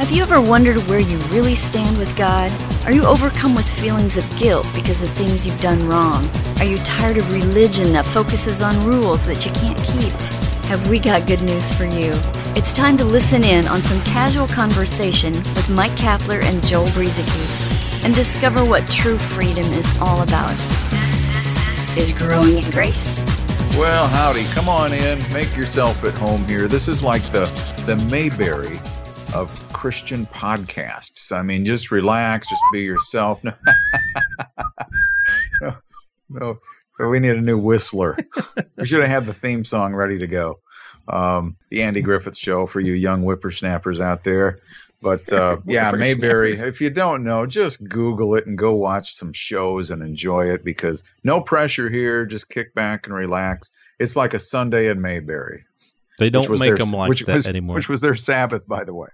Have you ever wondered where you really stand with God? Are you overcome with feelings of guilt because of things you've done wrong? Are you tired of religion that focuses on rules that you can't keep? Have we got good news for you? It's time to listen in on some casual conversation with Mike Kapler and Joel Brzezinski and discover what true freedom is all about. This is Growing in Grace. Well, howdy. Come on in. Make yourself at home here. This is like the Mayberry of Christian podcasts. I mean, just relax. Just be yourself. No, we need a new whistler. We should have had the theme song ready to go. The Andy Griffith Show for you young whippersnappers out there. But yeah, Mayberry, if you don't know, just Google it and go watch some shows and enjoy it, because no pressure here. Just kick back and relax. It's like a Sunday in Mayberry. They don't make them like that anymore. Which was their Sabbath, by the way.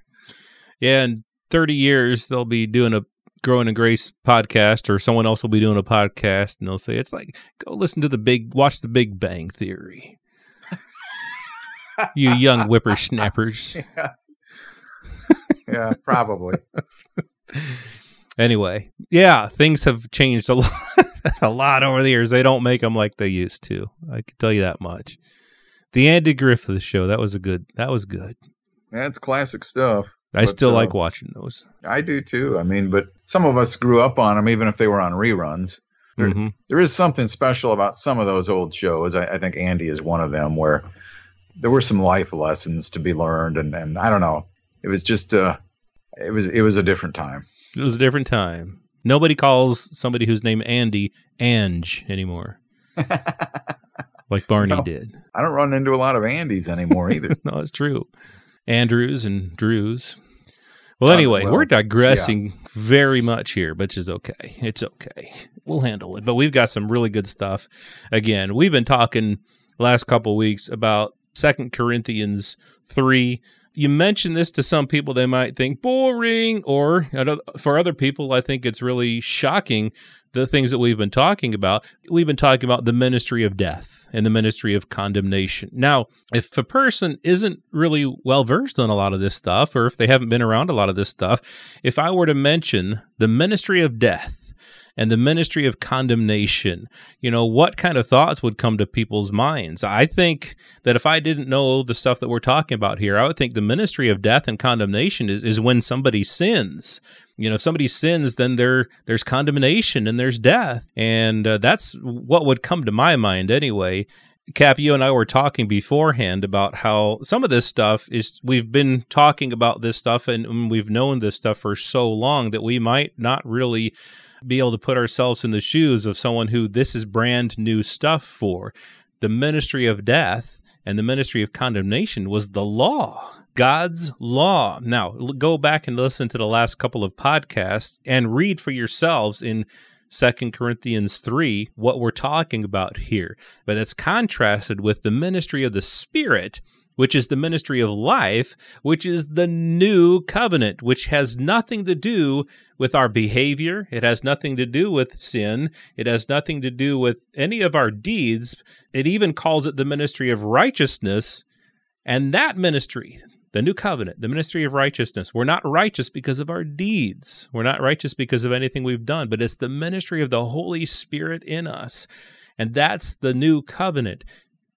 Yeah, in 30 years, they'll be doing a Growing in Grace podcast, or someone else will be doing a podcast, and they'll say, it's like, go listen to watch The Big Bang Theory. You young whippersnappers. Yeah. Yeah, probably. Anyway, yeah, things have changed a lot over the years. They don't make them like they used to. I can tell you that much. The Andy Griffith Show, that was good. That's classic stuff. I still like watching those. I do too. I mean, but some of us grew up on them, even if they were on reruns. There is something special about some of those old shows. I think Andy is one of them, where there were some life lessons to be learned, and I don't know. It was just it was a different time. It was a different time. Nobody calls somebody who's named Andy Ange anymore, like Barney did. I don't run into a lot of Andys anymore either. No, it's true. Andrews and Drews. Well, anyway, we're digressing very much here, which is okay. It's okay. We'll handle it. But we've got some really good stuff. Again, we've been talking the last couple of weeks about 2 Corinthians 3. You mention this to some people, they might think boring, or for other people, I think it's really shocking, the things that we've been talking about. We've been talking about the ministry of death and the ministry of condemnation. Now, if a person isn't really well-versed on a lot of this stuff, or if they haven't been around a lot of this stuff, if I were to mention the ministry of death and the ministry of condemnation, what kind of thoughts would come to people's minds? I think that if I didn't know the stuff that we're talking about here, I would think the ministry of death and condemnation is when somebody sins. If somebody sins, then there's condemnation and there's death. And that's what would come to my mind anyway. Cap, you and I were talking beforehand about how some of this stuff is, we've been talking about this stuff and we've known this stuff for so long that we might not really be able to put ourselves in the shoes of someone who this is brand new stuff for. The ministry of death and the ministry of condemnation was the law, God's law. Now, go back and listen to the last couple of podcasts and read for yourselves in 2 Corinthians 3, what we're talking about here. But that's contrasted with the ministry of the Spirit, which is the ministry of life, which is the new covenant, which has nothing to do with our behavior. It has nothing to do with sin. It has nothing to do with any of our deeds. It even calls it the ministry of righteousness. And that ministry, the new covenant, the ministry of righteousness. We're not righteous because of our deeds. We're not righteous because of anything we've done, but it's the ministry of the Holy Spirit in us. And that's the new covenant,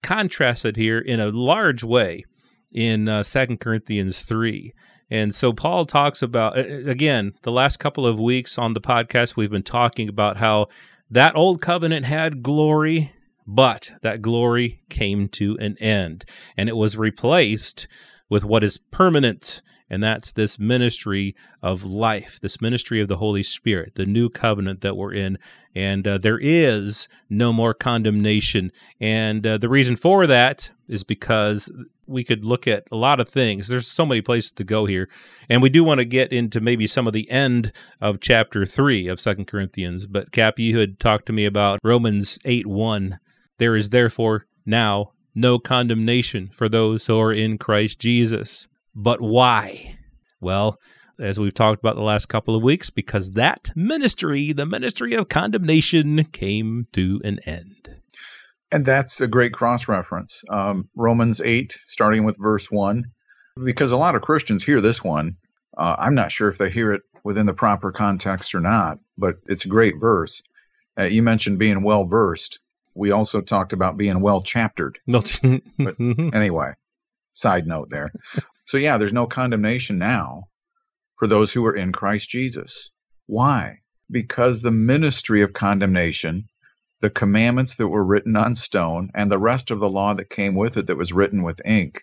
contrasted here in a large way in 2 Corinthians 3. And so Paul talks about, again, the last couple of weeks on the podcast, we've been talking about how that old covenant had glory, but that glory came to an end. And it was replaced with what is permanent, and that's this ministry of life, this ministry of the Holy Spirit, the new covenant that we're in, and there is no more condemnation. And the reason for that is because we could look at a lot of things. There's so many places to go here, and we do want to get into maybe some of the end of chapter 3 of 2 Corinthians, but Cap, you had talked to me about Romans 8:1. There is therefore now no condemnation for those who are in Christ Jesus. But why? Well, as we've talked about the last couple of weeks, because that ministry, the ministry of condemnation, came to an end. And that's a great cross-reference. Romans 8, starting with verse 1, because a lot of Christians hear this one I'm not sure if they hear it within the proper context or not, but it's a great verse. You mentioned being well-versed. We also talked about being well-chaptered. But anyway, side note there. So yeah, there's no condemnation now for those who are in Christ Jesus. Why? Because the ministry of condemnation, the commandments that were written on stone, and the rest of the law that came with it that was written with ink,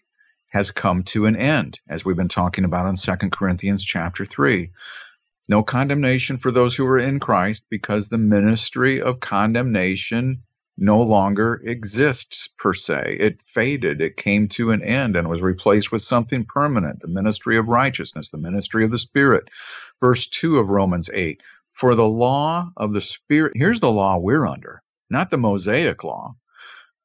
has come to an end, as we've been talking about in 2 Corinthians chapter 3. No condemnation for those who are in Christ, because the ministry of condemnation no longer exists per se. It faded, it came to an end, and was replaced with something permanent, the ministry of righteousness, the ministry of the Spirit. Verse 2 of Romans 8, for the law of the Spirit, here's the law we're under, not the Mosaic law,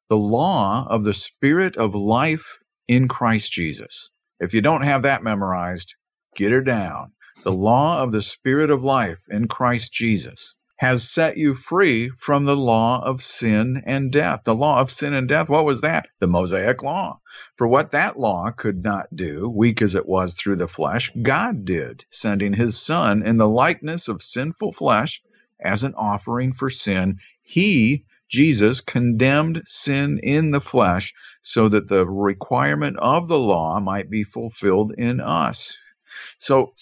the law of the Spirit of life in Christ Jesus. If you don't have that memorized, get her down. The law of the Spirit of life in Christ Jesus has set you free from the law of sin and death. The law of sin and death, what was that? The Mosaic law. For what that law could not do, weak as it was through the flesh, God did, sending his Son in the likeness of sinful flesh as an offering for sin. He, Jesus, condemned sin in the flesh so that the requirement of the law might be fulfilled in us. So,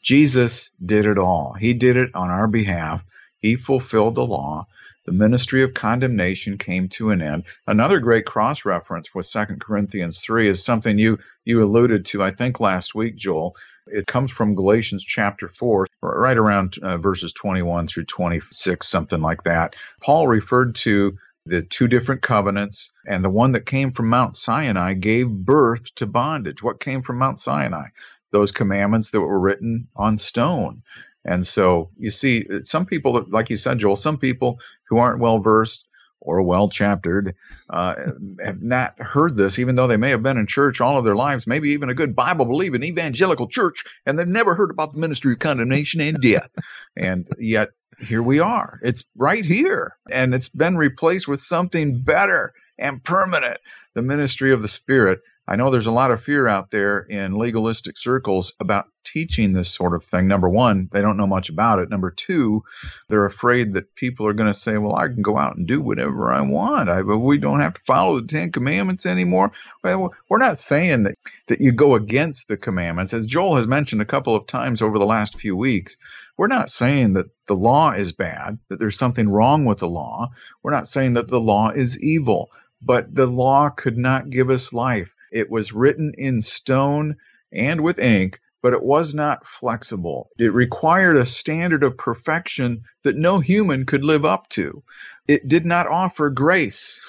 Jesus did it all. He did it on our behalf. He fulfilled the law. The ministry of condemnation came to an end. Another great cross-reference with 2 Corinthians 3 is something you alluded to, I think, last week, Joel. It comes from Galatians chapter 4, right around verses 21 through 26, something like that. Paul referred to the two different covenants, and the one that came from Mount Sinai gave birth to bondage. What came from Mount Sinai? Those commandments that were written on stone. And so you see, some people, like you said, Joel, some people who aren't well-versed or well-chaptered have not heard this, even though they may have been in church all of their lives, maybe even a good Bible-believing evangelical church, and they've never heard about the ministry of condemnation and death. And yet, here we are. It's right here. And it's been replaced with something better and permanent, the ministry of the Spirit. I know there's a lot of fear out there in legalistic circles about teaching this sort of thing. Number one, they don't know much about it. Number two, they're afraid that people are going to say, well, I can go out and do whatever I want. We don't have to follow the Ten Commandments anymore. Well, we're not saying that you go against the commandments. As Joel has mentioned a couple of times over the last few weeks, we're not saying that the law is bad, that there's something wrong with the law. We're not saying that the law is evil. But the law could not give us life. It was written in stone and with ink, but it was not flexible. It required a standard of perfection that no human could live up to. It did not offer grace.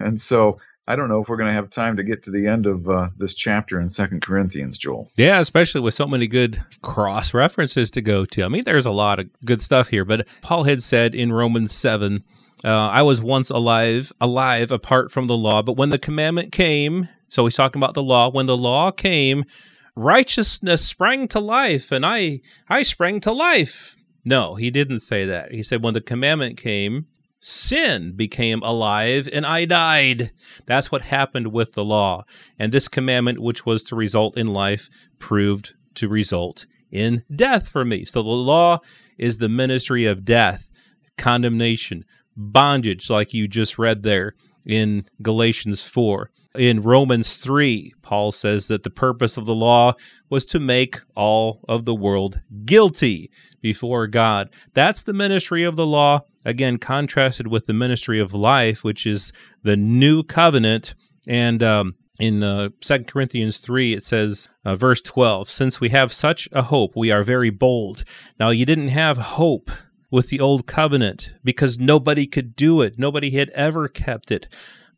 And so I don't know if we're going to have time to get to the end of this chapter in 2 Corinthians, Joel. Yeah, especially with so many good cross-references to go to. I mean, there's a lot of good stuff here, but Paul had said in Romans 7, I was once alive apart from the law, but when the commandment came, so he's talking about the law, when the law came, righteousness sprang to life, and I sprang to life. No, he didn't say that. He said when the commandment came, sin became alive, and I died. That's what happened with the law. And this commandment, which was to result in life, proved to result in death for me. So the law is the ministry of death, condemnation, bondage, like you just read there in Galatians 4. In Romans 3, Paul says that the purpose of the law was to make all of the world guilty before God. That's the ministry of the law, again, contrasted with the ministry of life, which is the new covenant. And in 2 Corinthians 3, it says, verse 12, since we have such a hope, we are very bold. Now, you didn't have hope with the old covenant, because nobody could do it. Nobody had ever kept it.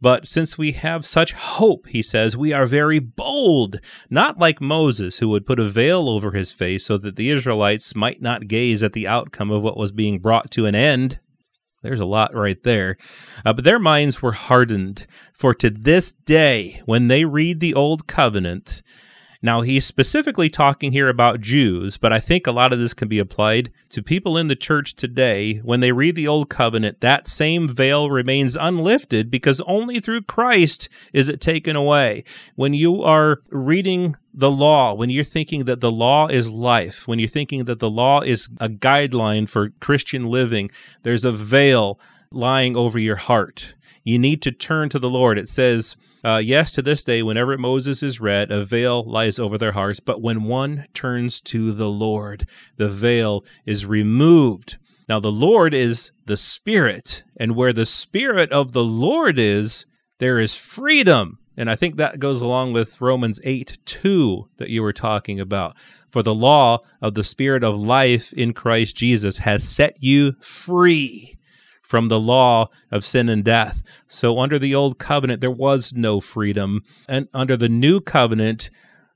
But since we have such hope, he says, we are very bold, not like Moses, who would put a veil over his face so that the Israelites might not gaze at the outcome of what was being brought to an end. There's a lot right there. But their minds were hardened, for to this day, when they read the old covenant, Now, he's specifically talking here about Jews, but I think a lot of this can be applied to people in the church today. When they read the Old Covenant, that same veil remains unlifted because only through Christ is it taken away. When you are reading the law, when you're thinking that the law is life, when you're thinking that the law is a guideline for Christian living, there's a veil lying over your heart. You need to turn to the Lord. It says, yes, to this day, whenever Moses is read, a veil lies over their hearts. But when one turns to the Lord, the veil is removed. Now, the Lord is the Spirit, and where the Spirit of the Lord is, there is freedom. And I think that goes along with Romans 8:2 that you were talking about. For the law of the Spirit of life in Christ Jesus has set you free from the law of sin and death. So under the Old Covenant, there was no freedom. And under the New Covenant,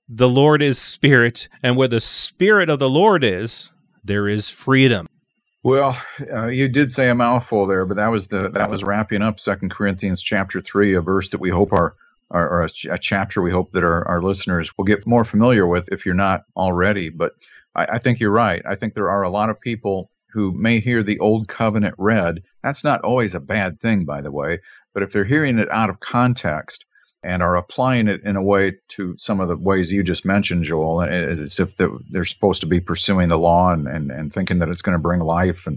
the Lord is Spirit, and where the Spirit of the Lord is, there is freedom. Well, you did say a mouthful there, but that was wrapping up 2 Corinthians chapter 3, a verse that we hope a chapter we hope that our listeners will get more familiar with if you're not already. But I think you're right. I think there are a lot of people who may hear the Old Covenant read. That's not always a bad thing, by the way, but if they're hearing it out of context and are applying it in a way to some of the ways you just mentioned, Joel, as if they're supposed to be pursuing the law and thinking that it's going to bring life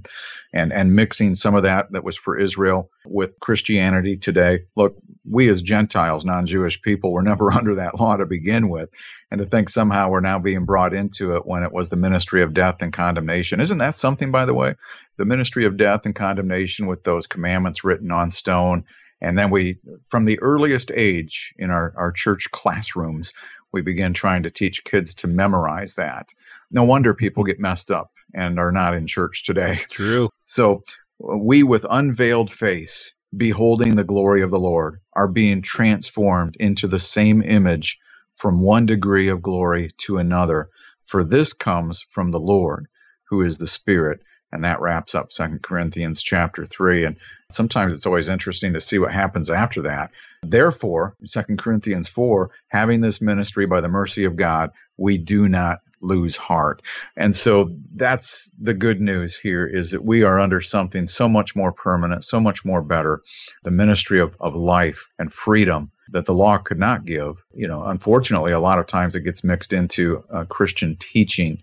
and mixing some of that was for Israel with Christianity today. Look, we as Gentiles, non-Jewish people, were never under that law to begin with, and to think somehow we're now being brought into it when it was the ministry of death and condemnation. Isn't that something, by the way? The ministry of death and condemnation with those commandments written on stone. And then we, from the earliest age in our church classrooms, we begin trying to teach kids to memorize that. No wonder people get messed up and are not in church today. True. So we, with unveiled face, beholding the glory of the Lord, are being transformed into the same image from one degree of glory to another. For this comes from the Lord, who is the Spirit. And that wraps up 2 Corinthians chapter 3. And sometimes it's always interesting to see what happens after that. Therefore, 2 Corinthians 4, having this ministry by the mercy of God, we do not lose heart. And so that's the good news here, is that we are under something so much more permanent, so much more better, the ministry of life and freedom that the law could not give. You know, unfortunately, a lot of times it gets mixed into Christian teaching,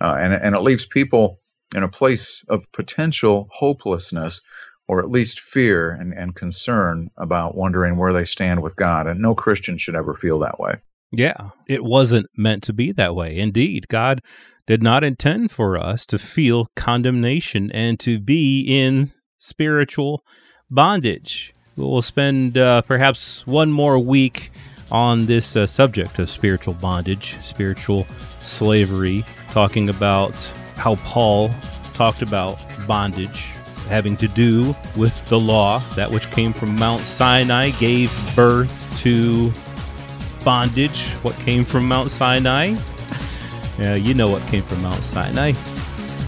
and it leaves people in a place of potential hopelessness, or at least fear and concern about wondering where they stand with God. And no Christian should ever feel that way. Yeah, it wasn't meant to be that way. Indeed, God did not intend for us to feel condemnation and to be in spiritual bondage. We'll spend perhaps one more week on this subject of spiritual bondage, spiritual slavery, talking about how Paul talked about bondage having to do with the law. That which came from Mount Sinai gave birth to bondage. What came from Mount Sinai? You know what came from Mount Sinai.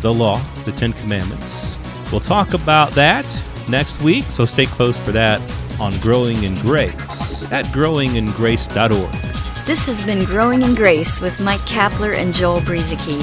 The law, the Ten Commandments. We'll talk about that next week, so stay close for that on Growing in Grace at growingingrace.org. This has been Growing in Grace with Mike Kapler and Joel Brzezinski.